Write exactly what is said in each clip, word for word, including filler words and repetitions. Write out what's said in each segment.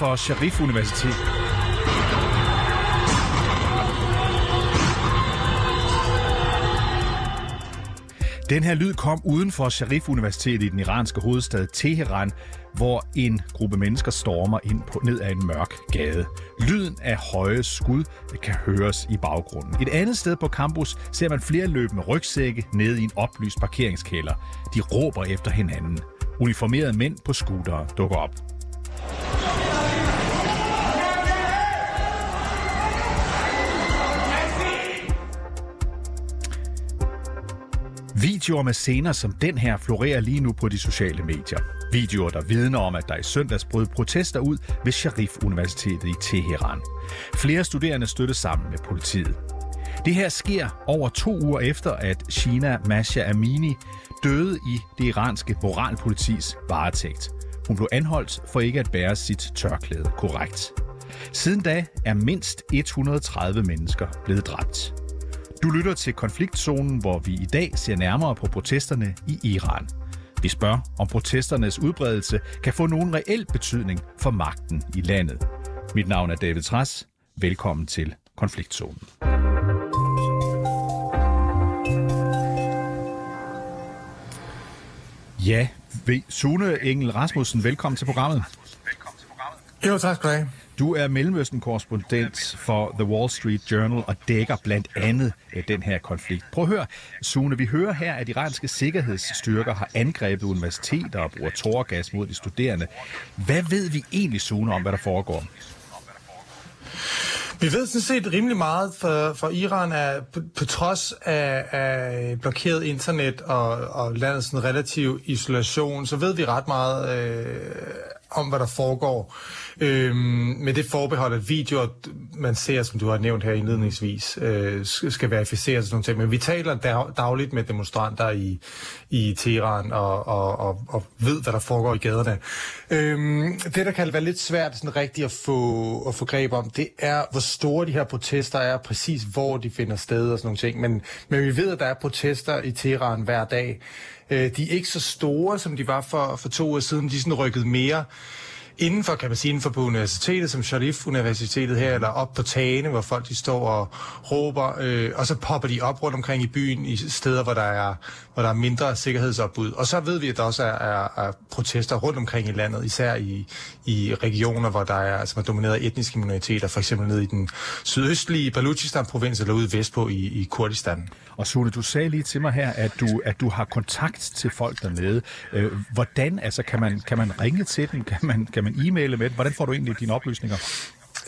for Sharif Universitet. Den her lyd kom uden for Sharif Universitet i den iranske hovedstad Teheran, hvor en gruppe mennesker stormer ind på, ned ad en mørk gade. Lyden af høje skud kan høres i baggrunden. Et andet sted på campus ser man flere løb med rygsække nede i en oplyst parkeringskælder. De råber efter hinanden. Uniformerede mænd på scootere dukker op. Videoer med scener som den her florerer lige nu på de sociale medier. Videoer, der vidner om, at der i søndags brød protester ud ved Sharif Universitetet i Teheran. Flere studerende støttede sammen med politiet. Det her sker over to uger efter, at Jina Mahsa Amini døde i det iranske moralpolitis varetægt. Hun blev anholdt for ikke at bære sit tørklæde korrekt. Siden da er mindst et hundrede og tredive mennesker blevet dræbt. Du lytter til Konfliktzonen, hvor vi i dag ser nærmere på protesterne i Iran. Vi spørger, om protesternes udbredelse kan få nogen reel betydning for magten i landet. Mit navn er David Træs. Velkommen til Konfliktzonen. Ja, Sune Engel Rasmussen, velkommen til programmet. Velkommen til programmet. Jo, tak skal du have. Du er Mellemøsten-korrespondent for The Wall Street Journal og dækker blandt andet den her konflikt. Prøv at høre, Sune, vi hører her, at iranske sikkerhedsstyrker har angrebet universiteter og bruger tåregas mod de studerende. Hvad ved vi egentlig, Sune, om hvad der foregår? Vi ved sådan set rimelig meget, for, for Iran er på, på trods af, af blokeret internet og, og landets relativ isolation, så ved vi ret meget øh, om, hvad der foregår. Øh, med det forbehold, at videoer, man ser, som du har nævnt her indledningsvis, øh, skal verificeres og sådan nogle ting. Men vi taler dag, dagligt med demonstranter i, i Teheran og, og, og, og ved, hvad der foregår i gaderne. Øh, det, der kan være lidt svært sådan rigtigt at få, at få greb om, det er, hvor store de her protester er, præcis hvor de finder sted og sådan nogle ting. Men, men vi ved, at der er protester i Teheran hver dag. Øh, de er ikke så store, som de var for, for to år siden. De er sådan rykket mere indenfor, kan man sige, indenfor på universitetet, som Sharif Universitetet her, eller op på tagene, hvor folk de står og råber, øh, og så popper de op rundt omkring i byen, i steder, hvor der er, hvor der er mindre sikkerhedsopbud. Og så ved vi, at der også er, er, er protester rundt omkring i landet, især i, i regioner, hvor der er, altså, er domineret af etniske minoriteter, for eksempel nede i den sydøstlige Baluchistan-provins, eller ude vestpå i, i Kurdistan. Og Sune, du sagde lige til mig her, at du, at du har kontakt til folk dernede. Øh, hvordan, altså, kan man, kan man ringe til dem? Kan man, kan man e-mail med. Hvordan får du egentlig dine oplysninger?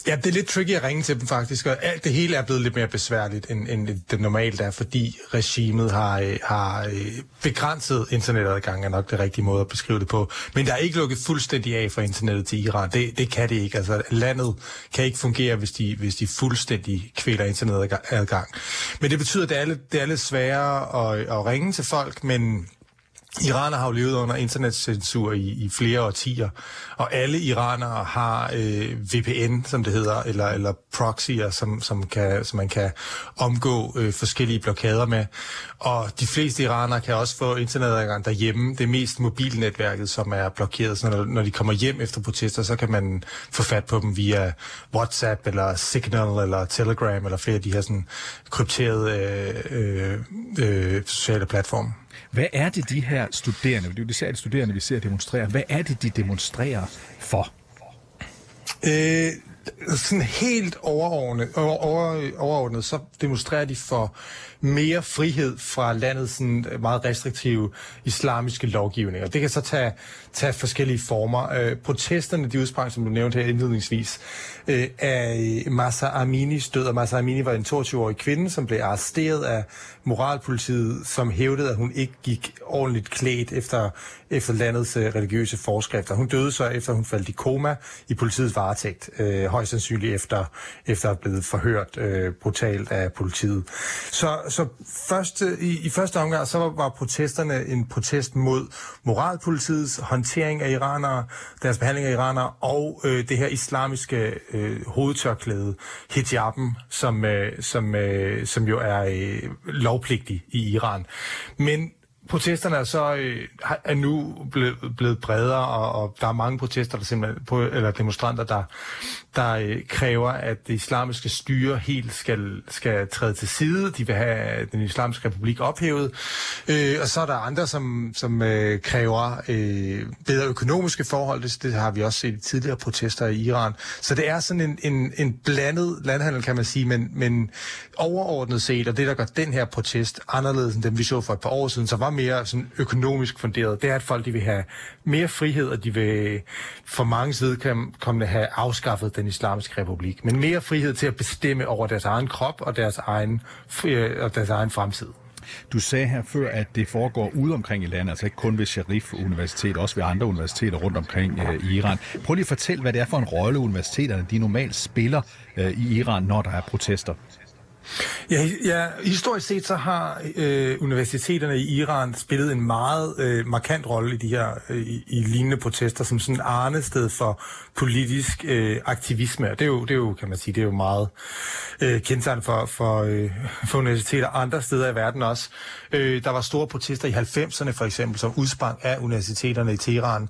Ja, det er lidt tricky at ringe til dem faktisk, og alt det hele er blevet lidt mere besværligt, end, end det normalt er, fordi regimet har, har begrænset internetadgang, er nok det rigtige måde at beskrive det på. Men der er ikke lukket fuldstændig af for internettet til Iran. Det, det kan det ikke. Altså, landet kan ikke fungere, hvis de, hvis de fuldstændig kvæler internetadgang. Men det betyder, at det er lidt, det er lidt sværere at, at ringe til folk, men iraner har jo levet under internetcensur i, i flere årtier, og alle iranere har øh, V P N, som det hedder, eller, eller proxyer, som, som, kan, som man kan omgå øh, forskellige blokader med. Og de fleste iranere kan også få internetadgang derhjemme. Det er mest mobilnetværket, som er blokeret, så når, når de kommer hjem efter protester, så kan man få fat på dem via WhatsApp, eller Signal, eller Telegram, eller flere af de her sådan, krypterede øh, øh, sociale platforme. Hvad er det, de her studerende, det er jo især de studerende, vi ser demonstrere, hvad er det, de demonstrerer for? Øh, sådan helt overordnet, over, over, overordnet, så demonstrerer de for mere frihed fra landets sådan meget restriktive islamiske lovgivninger. Det kan så tage, tage forskellige former. Øh, protesterne, de udsprang, som du nævnte her indledningsvis, øh, af Mahsa Aminis død. Og Mahsa Amini var en toogtyve-årig kvinde, som blev arresteret af moralpolitiet, som hævdede, at hun ikke gik ordentligt klædt efter, efter landets øh, religiøse forskrifter. Hun døde så, efter hun faldt i koma i politiets varetægt, øh, højst sandsynligt efter, efter at have blevet forhørt øh, brutalt af politiet. Så Så første, i, i første omgang så var, var protesterne en protest mod moralpolitiets håndtering af iranere, deres behandling af iranere og øh, det her islamiske øh, hovedtørklæde, hijaben, som, øh, som, øh, som jo er øh, lovpligtig i Iran. Men Protesterne er så øh, er nu blevet, blevet bredere, og, og der er mange protester, der simpelthen på, eller demonstranter, der, der øh, kræver, at det islamiske styre helt skal, skal træde til side. De vil have den islamiske republik ophævet. Øh, og så er der andre, som, som øh, kræver øh, bedre økonomiske forhold. Det, det har vi også set i tidligere protester i Iran. Så det er sådan en, en, en blandet landhandel, kan man sige, men, men overordnet set, og det, der gør den her protest anderledes end den, vi så for et par år siden, så var mere sådan økonomisk funderet. Det er, at folk de vil have mere frihed, og de vil for manges vedkommende have afskaffet den islamiske republik. Men mere frihed til at bestemme over deres egen krop og deres egen, øh, og deres egen fremtid. Du sagde her før, at det foregår ude omkring i landet, altså ikke kun ved Sharif Universitet, også ved andre universiteter rundt omkring øh, i Iran. Prøv lige at fortælle, hvad det er for en rolle universiteterne de normalt spiller øh, i Iran, når der er protester. Ja, ja, historisk set så har øh, universiteterne i Iran spillet en meget øh, markant rolle i de her øh, i, i lignende protester som sådan et arnested for politisk øh, aktivisme. Og det er jo, det er jo, kan man sige, det er jo meget øh, kendetegn for for, øh, for universiteter andre steder i verden også. Øh, der var store protester i halvfemserne for eksempel, som udsprang af universiteterne i Teheran,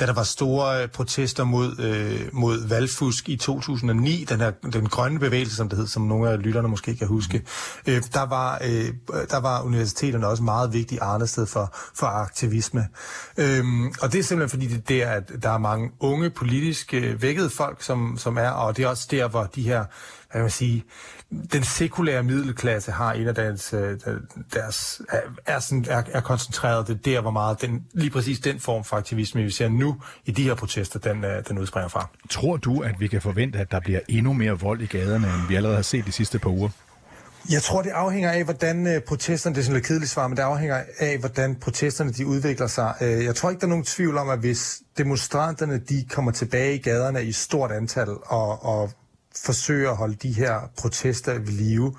da der var store øh, protester mod øh, mod valgfusk i to tusind og ni, den her den grønne bevægelse, som det hed, som nogle af lytterne måske kan huske. Øh, der, var, øh, der var universiteterne også meget vigtige arnested for, for aktivisme. Øhm, og det er simpelthen fordi, det er der, at der er mange unge, politisk øh, vækkede folk, som, som er, og det er også der, hvor de her, hvad man sige, den sekulære middelklasse har en af deres, deres er, sådan, er, er koncentreret. Det er der, hvor meget den, lige præcis den form for aktivisme, vi ser nu i de her protester, den, den udspringer fra. Tror du, at vi kan forvente, at der bliver endnu mere vold i gaderne, end vi allerede har set de sidste par uger? Jeg tror, det afhænger af, hvordan protesterne, det er sådan lidt kedeligt svar, men det afhænger af, hvordan protesterne de udvikler sig. Jeg tror ikke, der er nogen tvivl om, at hvis demonstranterne de kommer tilbage i gaderne i stort antal og, og forsøger at holde de her protester ved live,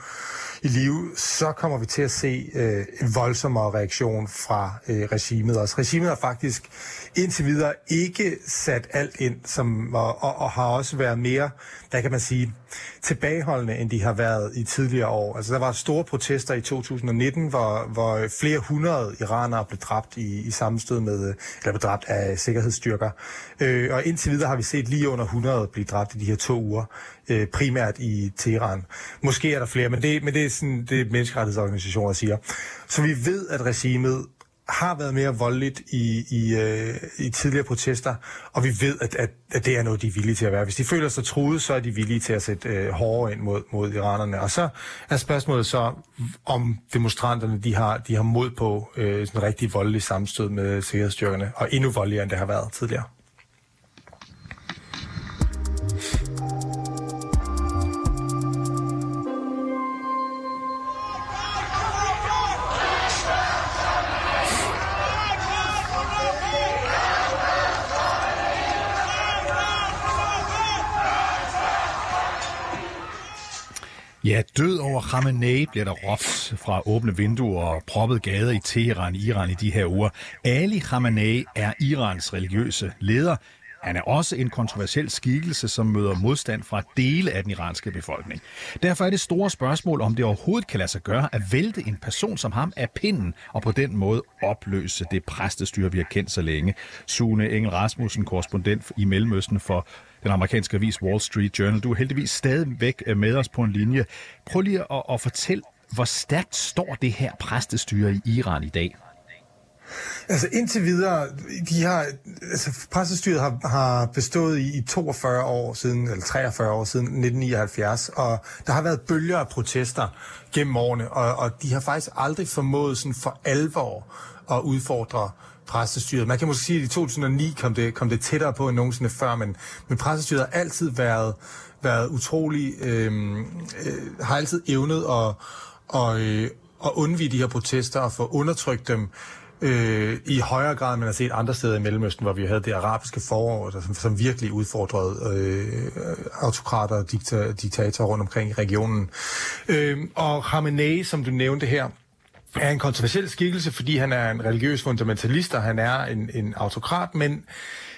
i live, så kommer vi til at se øh, en voldsommere reaktion fra øh, regimet også. Regimet har faktisk indtil videre ikke sat alt ind, som, og, og, og har også været mere, der kan man sige, tilbageholdende, end de har været i tidligere år. Altså der var store protester i to tusind og nitten, hvor, hvor flere hundrede iranere blev dræbt i, i sammenstød med, eller blev dræbt af sikkerhedsstyrker. Øh, og indtil videre har vi set lige under hundrede blive dræbt i de her to uger, øh, primært i Teheran. Måske er der flere, men det, men det er sådan, det menneskerettighedsorganisationer siger. Så vi ved, at regimet har været mere voldeligt i, i, øh, i tidligere protester, og vi ved, at, at, at det er noget, de er villige til at være. Hvis de føler sig truet, så er de villige til at sætte øh, hårdere ind mod, mod iranerne. Og så er spørgsmålet så, om demonstranterne de har, de har mod på øh, sådan rigtig voldelig sammenstød med sikkerhedsstyrkerne, og endnu voldeligere, end det har været tidligere. Ja, død over Khamenei bliver der råbt fra åbne vinduer og proppet gader i Teheran, Iran i de her uger. Ali Khamenei er Irans religiøse leder. Han er også en kontroversiel skikkelse, som møder modstand fra dele af den iranske befolkning. Derfor er det store spørgsmål, om det overhovedet kan lade sig gøre at vælte en person som ham af pinden, og på den måde opløse det præstestyre, vi har kendt så længe. Sune Engel Rasmussen, korrespondent i Mellemøsten for den amerikanske avis Wall Street Journal. Du er heldigvis stadigvæk med os på en linje. Prøv lige at, at fortælle, hvor stærkt står det her præstestyre i Iran i dag? Altså indtil videre, de har, altså præstestyret har, har bestået i, i toogfyrre år siden, eller treogfyrre år siden nitten nioghalvfjerds, og der har været bølger af protester gennem årene, og, og de har faktisk aldrig formået sådan for alvor at udfordre præstestyret. Man kan måske sige, at i to tusind og ni kom det, kom det tættere på end nogensinde før, men, men præstestyret har altid været, været utrolig, øh, øh, har altid evnet at, og, øh, at undvige de her protester og få undertrykt dem, Øh, i højere grad, man har set andre steder i Mellemøsten, hvor vi havde det arabiske forår, der, som, som virkelig udfordrede øh, autokrater og dikta, diktatorer rundt omkring i regionen. Øh, og Khamenei, som du nævnte her, er en kontroversiel skikkelse, fordi han er en religiøs fundamentalist, og han er en, en autokrat, men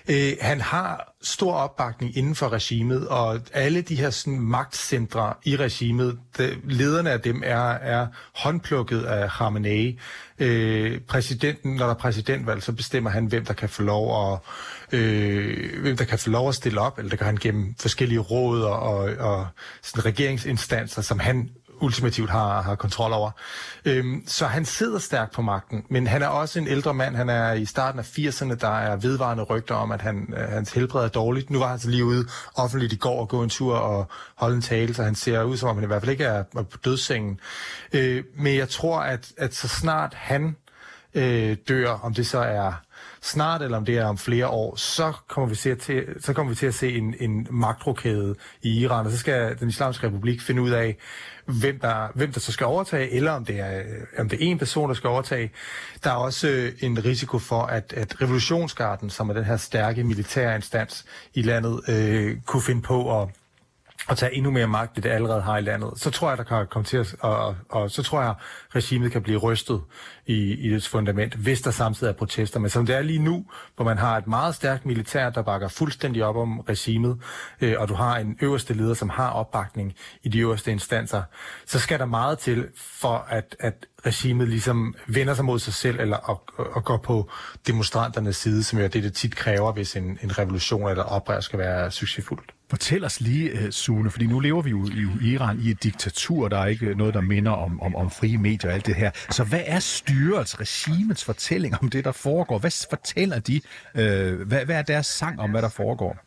øh, han har stor opbakning inden for regimet, og alle de her sådan, magtcentre i regimet, de, lederne af dem er, er håndplukket af Khamenei. Øh, præsidenten, når der er præsidentvalg, så bestemmer han, hvem der kan få lov at, øh, hvem der kan få lov at stille op, eller det kan han gennem forskellige råd og, og, og sådan, regeringsinstanser, som han ultimativt har, har kontrol over. Øhm, så han sidder stærkt på magten, men han er også en ældre mand. Han er i starten af firserne, der er vedvarende rygter om, at han, hans helbred er dårligt. Nu var han så lige ude offentligt i går og gå en tur og holde en tale, så han ser ud, som om han i hvert fald ikke er på dødssengen. Øh, men jeg tror, at, at så snart han øh, dør, om det så er snart, eller om det er om flere år, så kommer vi til, så kommer vi til at se en, en magtrokade i Iran, og så skal den Islamiske Republik finde ud af, hvem der, hvem der så skal overtage, eller om det er om det er en person, der skal overtage. Der er også en risiko for, at, at Revolutionsgarden, som er den her stærke militære instans i landet, øh, kunne finde på at og tage endnu mere magt, det det allerede har i landet, så tror jeg, der kan komme til at, og, og så tror jeg, regimet kan blive rystet i, i dets fundament, hvis der samtidig er protester. Men som det er lige nu, hvor man har et meget stærkt militær, der bakker fuldstændig op om regimet, øh, og du har en øverste leder, som har opbakning i de øverste instanser, så skal der meget til for, at, at regimet ligesom vender sig mod sig selv, eller og, og går på demonstranternes side, som jo er det, det tit kræver, hvis en, en revolution eller oprør skal være succesfuldt. Fortæl os lige, Sune, fordi nu lever vi jo i Iran i et diktatur, der er ikke noget, der minder om, om, om frie medier og alt det her. Så hvad er styrets, regimets fortælling om det, der foregår? Hvad fortæller de? Hvad, hvad er deres sang om, hvad der foregår?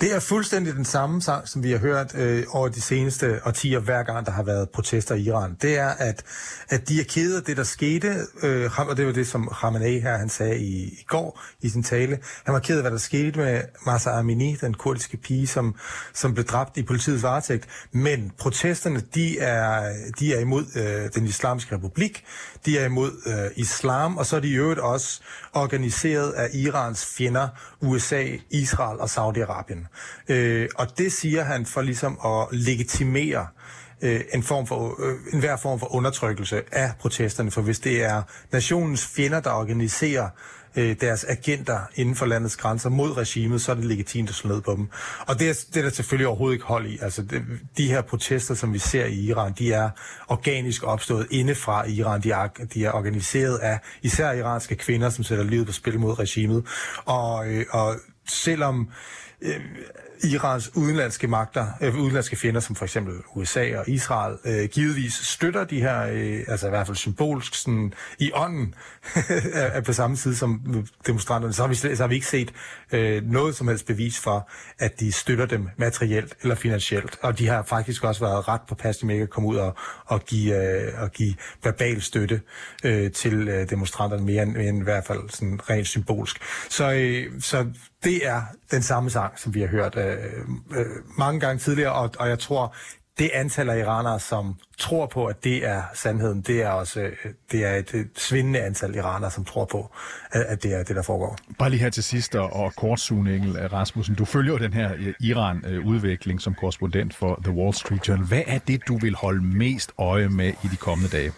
Det er fuldstændig den samme sang, som vi har hørt øh, over de seneste årtier, hver gang der har været protester i Iran. Det er, at, at de er kede af det, der skete, øh, og det var det, som Khamenei her, han sagde i, i går i sin tale. Han var ked af, hvad der skete med Mahsa Amini, den kurdiske pige, som, som blev dræbt i politiets varetægt. Men protesterne, de er, de er imod øh, den Islamiske Republik, de er imod øh, islam, og så er de i øvrigt også organiseret af Irans fjender, U S A, Israel og Saudi-Arabien. Øh, og det siger han for ligesom at legitimere øh, en form for, øh, enhver form for undertrykkelse af protesterne, for hvis det er nationens fjender, der organiserer øh, deres agenter inden for landets grænser mod regimet, så er det legitimt at slå ned på dem. Og det er, det er der selvfølgelig overhovedet ikke hold i. Altså, det, de her protester, som vi ser i Iran, de er organisk opstået indefra i Iran. De er, de er organiseret af især iranske kvinder, som sætter livet på spil mod regimet. Og, øh, og selvom Øh, Irans udenlandske magter, øh, udenlandske fjender, som for eksempel U S A og Israel, øh, givetvis støtter de her, øh, altså i hvert fald symbolsk, sådan, i ånden, er på samme side som demonstranterne, så har vi, så har vi ikke set øh, noget som helst bevis for, at de støtter dem materielt eller finansielt. Og de har faktisk også været ret på pas, de med ikke at komme ud og, og, give, øh, og give verbal støtte øh, til øh, demonstranterne, mere end, mere end i hvert fald sådan, rent symbolsk. Så, øh, så det er den samme sang, som vi har hørt øh, øh, mange gange tidligere, og, og jeg tror, det antal af iranere, som tror på, at det er sandheden, det er også det er et svindende antal iranere, som tror på, at det er det, der foregår. Bare lige her til sidst, og kort, Sune Engel Rasmussen, du følger den her Iran-udvikling som korrespondent for The Wall Street Journal. Hvad er det, du vil holde mest øje med i de kommende dage?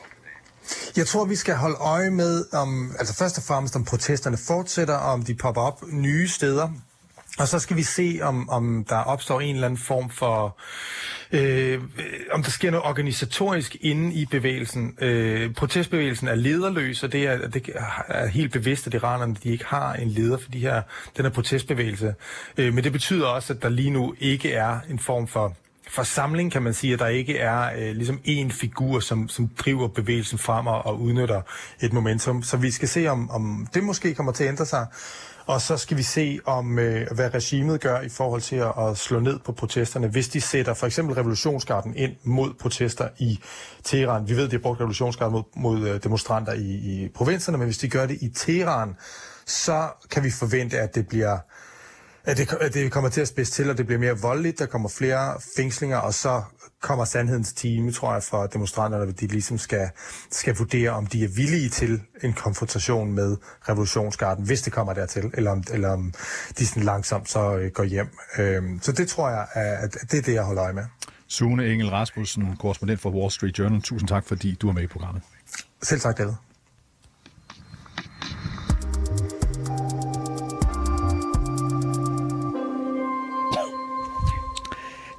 Jeg tror, vi skal holde øje med, om, altså først og fremmest, om protesterne fortsætter, og om de popper op nye steder. Og så skal vi se, om, om der opstår en eller anden form for, øh, om der sker noget organisatorisk inde i bevægelsen. Øh, protestbevægelsen er lederløs, og det er, det er helt bevidst, at iranerne de ikke har en leder for de her, den her protestbevægelse. Øh, men det betyder også, at der lige nu ikke er en form for forsamling, kan man sige, at der ikke er øh, ligesom én figur, som, som driver bevægelsen frem og, og udnytter et momentum. Så vi skal se, om, om det måske kommer til at ændre sig. Og så skal vi se, om øh, hvad regimet gør i forhold til at, at slå ned på protesterne, hvis de sætter for eksempel Revolutionsgarden ind mod protester i Teheran. Vi ved, de har brugt Revolutionsgarden mod, mod demonstranter i, i provinserne, men hvis de gør det i Teheran, så kan vi forvente, at det bliver At det, at det kommer til at spidse til, og det bliver mere voldeligt, der kommer flere fængslinger, og så kommer sandhedens time, tror jeg, for demonstranterne, at de ligesom skal, skal vurdere, om de er villige til en konfrontation med Revolutionsgarden, hvis det kommer dertil, eller om, eller om de sådan langsomt så går hjem. Så det tror jeg, at det er det, jeg holder øje med. Sune Engel Rasmussen, korrespondent for Wall Street Journal, tusind tak, fordi du er med i programmet. Selv tak, David.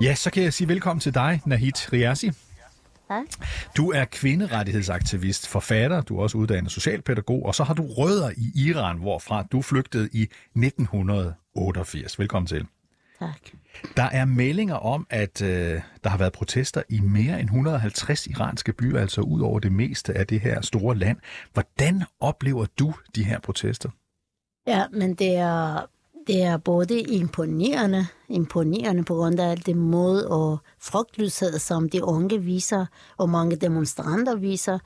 Ja, så kan jeg sige velkommen til dig, Nahid Raizi. Du er kvinderettighedsaktivist, forfatter, du er også uddannet socialpædagog, og så har du rødder i Iran, hvorfra du flygtede i nitten otteogfirs. Velkommen til. Tak. Der er meldinger om, at øh, der har været protester i mere end et hundrede og halvtreds iranske byer, altså ud over det meste af det her store land. Hvordan oplever du de her protester? Ja, men det er... Det er både imponerende, imponerende på grund af alt det mod og frygtløshed, som de unge viser, og mange demonstranter viser.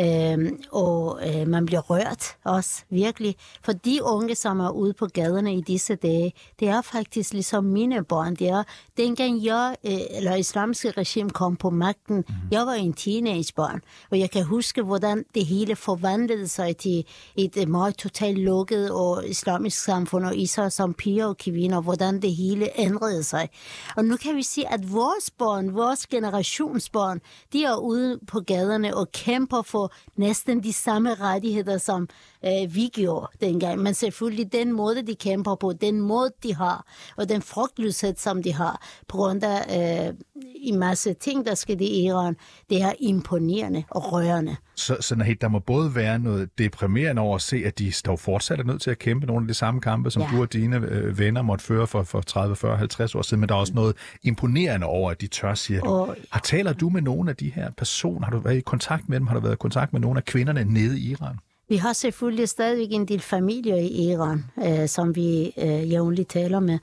Øhm, og øh, man bliver rørt også, virkelig. For de unge, som er ude på gaderne i disse dage, det er faktisk ligesom mine børn. Det er, dengang jeg, øh, eller islamske regime, kom på magten, mm. jeg var en teenagebarn, og jeg kan huske, hvordan det hele forvandlede sig til et meget totalt lukket og islamisk samfund, og især som piger og kvinder, hvordan det hele ændrede sig. Og nu kan vi sige, at vores børn, vores generationsbørn, de er ude på gaderne og kæmper for næsten de samme rettigheder, som øh, vi gjorde dengang. Men selvfølgelig den måde, de kæmper på, den måde, de har, og den frygtløshed, som de har, på grund af øh, en masse ting, der sker i Iran, det er imponerende og rørende. Så, så Nahid, der må både være noget deprimerende over at se, at de står fortsat er nødt til at kæmpe nogle af de samme kampe, som ja. du og dine øh, venner måtte føre for, for tredive, fyrre, halvtreds år siden, men der er også noget imponerende over, at de tør, siger du. Og, har, taler du med nogle af de her personer? Har du været i kontakt med dem? Har du været i kontakt med nogle af kvinderne nede i Iran? Vi har selvfølgelig stadigvæk en del familier i Iran, øh, som vi øh, jævnligt taler med.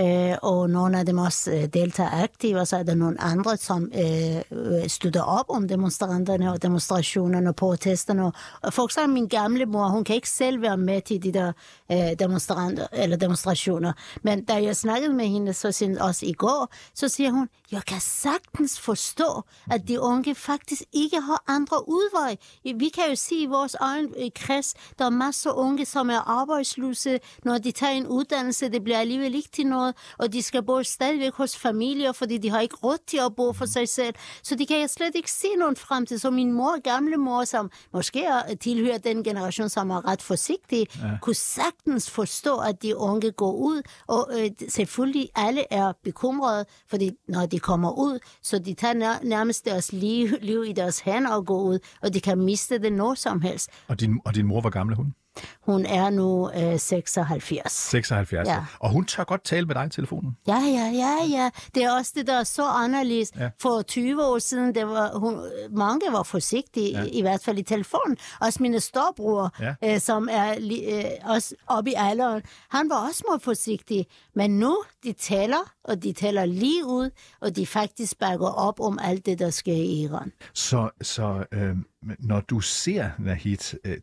Øh, og nogle af dem også øh, deltager aktivt, og så er der nogle andre, som øh, støtter op om demonstranterne og demonstrationerne og protesterne. Og for eksempel min gamle mor, hun kan ikke selv være med til de der øh, demonstranter eller demonstrationer. Men da jeg snakkede med hende, så siger også i går, så siger hun, jeg kan sagtens forstå, at de unge faktisk ikke har andre udvej. Vi kan jo sige i vores egen kreds, der er masser af unge, som er arbejdsløse. Når de tager en uddannelse, det bliver alligevel ikke til noget, og de skal bo stadigvæk hos familier, fordi de har ikke råd til at bo for sig selv. Så de kan jeg slet ikke se nogen fremtid. Så min mor, gamle mor, som måske tilhører den generation, som er ret forsigtig, ja. kunne sagtens forstå, at de unge går ud, og øh, selvfølgelig alle er bekymrede, fordi når de kommer ud, så de tager nærmest deres liv, liv i deres hænder og går ud, og de kan miste det når som helst. Og din, og din mor, hvor gammel er hun? Hun er nu øh, seksoghalvfjerds. seksoghalvfjerds, ja. Og hun tør godt tale med dig i telefonen? Ja, ja, ja, ja. Det er også det, der er så anderledes. Ja. For tyve år siden, det var, hun, mange var forsigtige, ja. i, i hvert fald i telefonen. Også mine storebror, ja. øh, som er øh, også oppe i alderen, han var også meget forsigtig. Men nu, de taler, og de taler lige ud, og de faktisk bakker op om alt det, der sker i Iran. Så... så øh... når du ser, Nahid,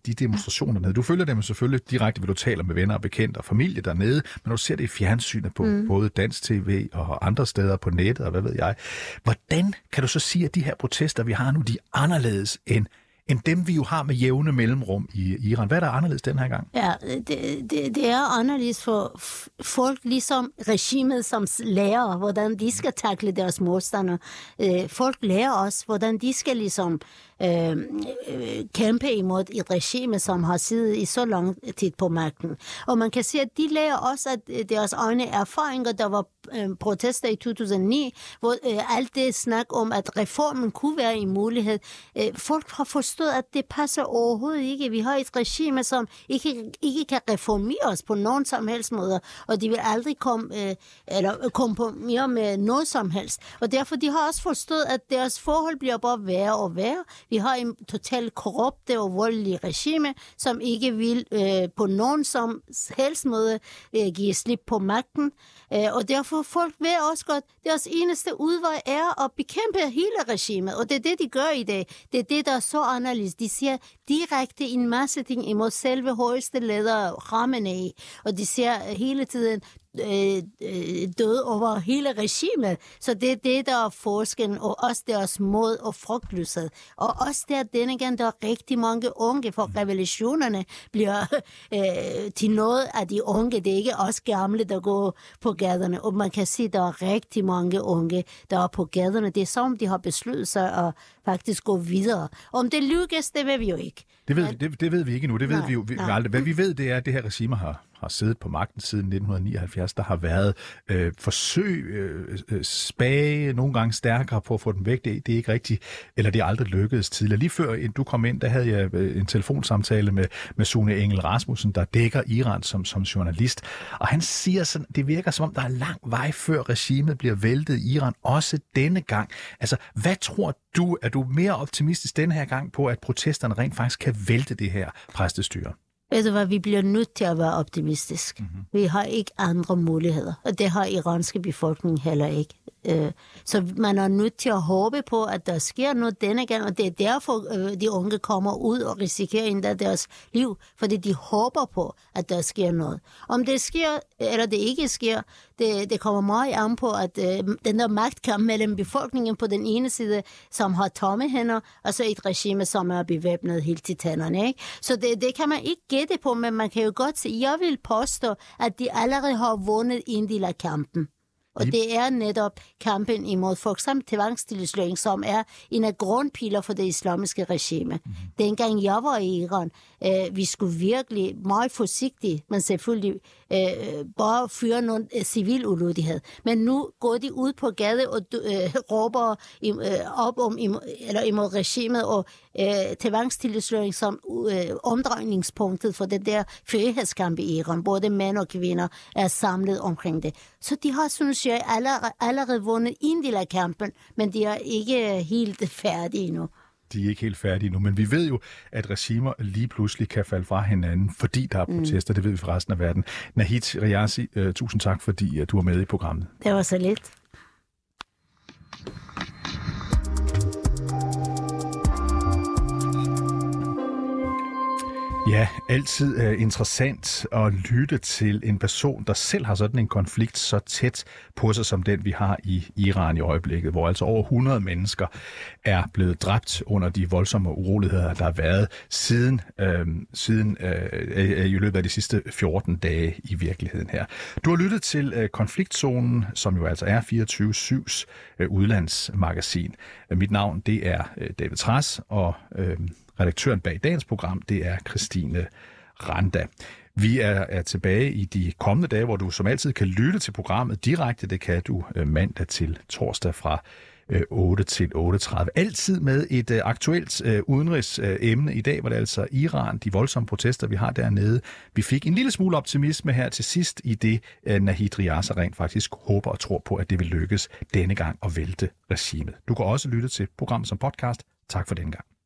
de demonstrationer dernede, du følger dem selvfølgelig direkte, ved du taler med venner og bekendte og familie dernede, men når du ser det i fjernsynet på mm. både dansk tv og andre steder på nettet og hvad ved jeg, hvordan kan du så sige, at de her protester, vi har nu, de er anderledes end end dem, vi jo har med jævne mellemrum i Iran? Hvad er der anderledes den her gang? Ja, det, det, det er anderledes for folk, ligesom regimet, som lærer, hvordan de skal takle deres modstandere. Folk lærer også, hvordan de skal ligesom øh, kæmpe imod et regime, som har siddet i så lang tid på magten. Og man kan sige, at de lærer også, at deres egne erfaringer, der var protester i to tusind og ni, hvor øh, alt det snak om, at reformen kunne være en mulighed. Folk har forstået, at det passer overhovedet ikke. Vi har et regime, som ikke, ikke kan reformere os på nogen som helst måde, og de vil aldrig komme, øh, eller kompromisere med noget som helst. Og derfor de har også forstået, at deres forhold bliver bare værre og værre. Vi har en totalt korrupte og voldelig regime, som ikke vil øh, på nogen som helst måde øh, give slip på magten. Øh, og derfor folk ved også godt, deres eneste udvej er at bekæmpe hele regimet, og det er det, de gør i dag. Det er det, der er så analyse. De siger direkte en masse ting imod selve højeste leder Khamenei, og de siger hele tiden, øh, død over hele regimet. Så det er det, der er forskellen, og også deres mod og frugtløshed. Og også der denne gang, der er rigtig mange unge, for revolutionerne bliver øh, til noget af de unge. Det er ikke os gamle, der går på gaderne. Og man kan sige, der er rigtig mange unge, der er på gaderne. Det er som, de har besluttet sig at faktisk gå videre. Om det lykkes, det ved vi jo ikke. Det ved, men, det, det ved vi ikke nu. Det nej, ved vi jo vi, aldrig. Hvad vi ved, det er, at det her regime har, har siddet på magten siden nitten nioghalvfjerds. Der har været øh, forsøg, øh, spage, nogle gange stærkere på at få den væk. Det, det er ikke rigtigt, eller det er aldrig lykkedes tidligere. Lige før du kom ind, der havde jeg en telefonsamtale med, med Sune Engel Rasmussen, der dækker Iran som, som journalist. Og han siger sådan, det virker som om, der er lang vej før regimet bliver væltet i Iran, også denne gang. Altså, hvad tror du, er du mere optimistisk denne her gang på, at protesterne rent faktisk kan vælte det her præstestyre? Ved du hvad, vi bliver nødt til at være optimistiske. Mm-hmm. Vi har ikke andre muligheder, og det har iranske befolkning heller ikke. Så man er nødt til at håbe på, at der sker noget denne gang, og det er derfor, de unge kommer ud og risikerer endda deres liv, fordi de håber på, at der sker noget. Om det sker, eller det ikke sker, det, det kommer meget an på, at øh, den der magtkamp mellem befolkningen på den ene side, som har tomme hænder, og så et regime, som er bevæbnet helt til tænderne, ikke? Så det, det kan man ikke gætte på, men man kan jo godt se, jeg vil påstå, at de allerede har vundet en del af kampen. Og det er netop kampen imod for eksempel tvangstillesløring, som er en af grundpiler for det islamiske regime. Mm. Dengang jeg var i Iran, øh, vi skulle virkelig meget forsigtigt, men selvfølgelig øh, bare føre nogen øh, civil ulydighed. Men nu går de ud på gade og øh, råber øh, op om, eller imod regimet og øh, tvangstillesløring som øh, omdrejningspunktet for det der frihedskamp i Iran. Både mænd og kvinder er samlet omkring det. Så de har, synes jeg, allerede, allerede vundet en del af kampen, men de er ikke helt færdige endnu. De er ikke helt færdige nu, men vi ved jo, at regimer lige pludselig kan falde fra hinanden, fordi der er protester. Mm. Det ved vi fra resten af verden. Nahid Raizi, uh, tusind tak, fordi uh, du var med i programmet. Det var så lidt. Ja, altid uh, interessant at lytte til en person, der selv har sådan en konflikt så tæt på sig som den, vi har i Iran i øjeblikket, hvor altså over hundrede mennesker er blevet dræbt under de voldsomme uroligheder, der har været siden, øh, siden øh, i løbet af de sidste fjorten dage i virkeligheden her. Du har lyttet til øh, Konfliktzonen, som jo altså er fireogtyve syv's øh, udlandsmagasin. Mit navn, det er øh, David Træs, og Øh, redaktøren bag dagens program, det er Christine Randa. Vi er, er tilbage i de kommende dage, hvor du som altid kan lytte til programmet direkte. Det kan du mandag til torsdag fra otte til otte tredive. Altid med et uh, aktuelt uh, udenrigsemne uh, i dag, hvor det er altså Iran, de voldsomme protester, vi har dernede. Vi fik en lille smule optimisme her til sidst i det, uh, Nahid Raizi rent faktisk håber og tror på, at det vil lykkes denne gang at vælte regimet. Du kan også lytte til programmet som podcast. Tak for denne gang.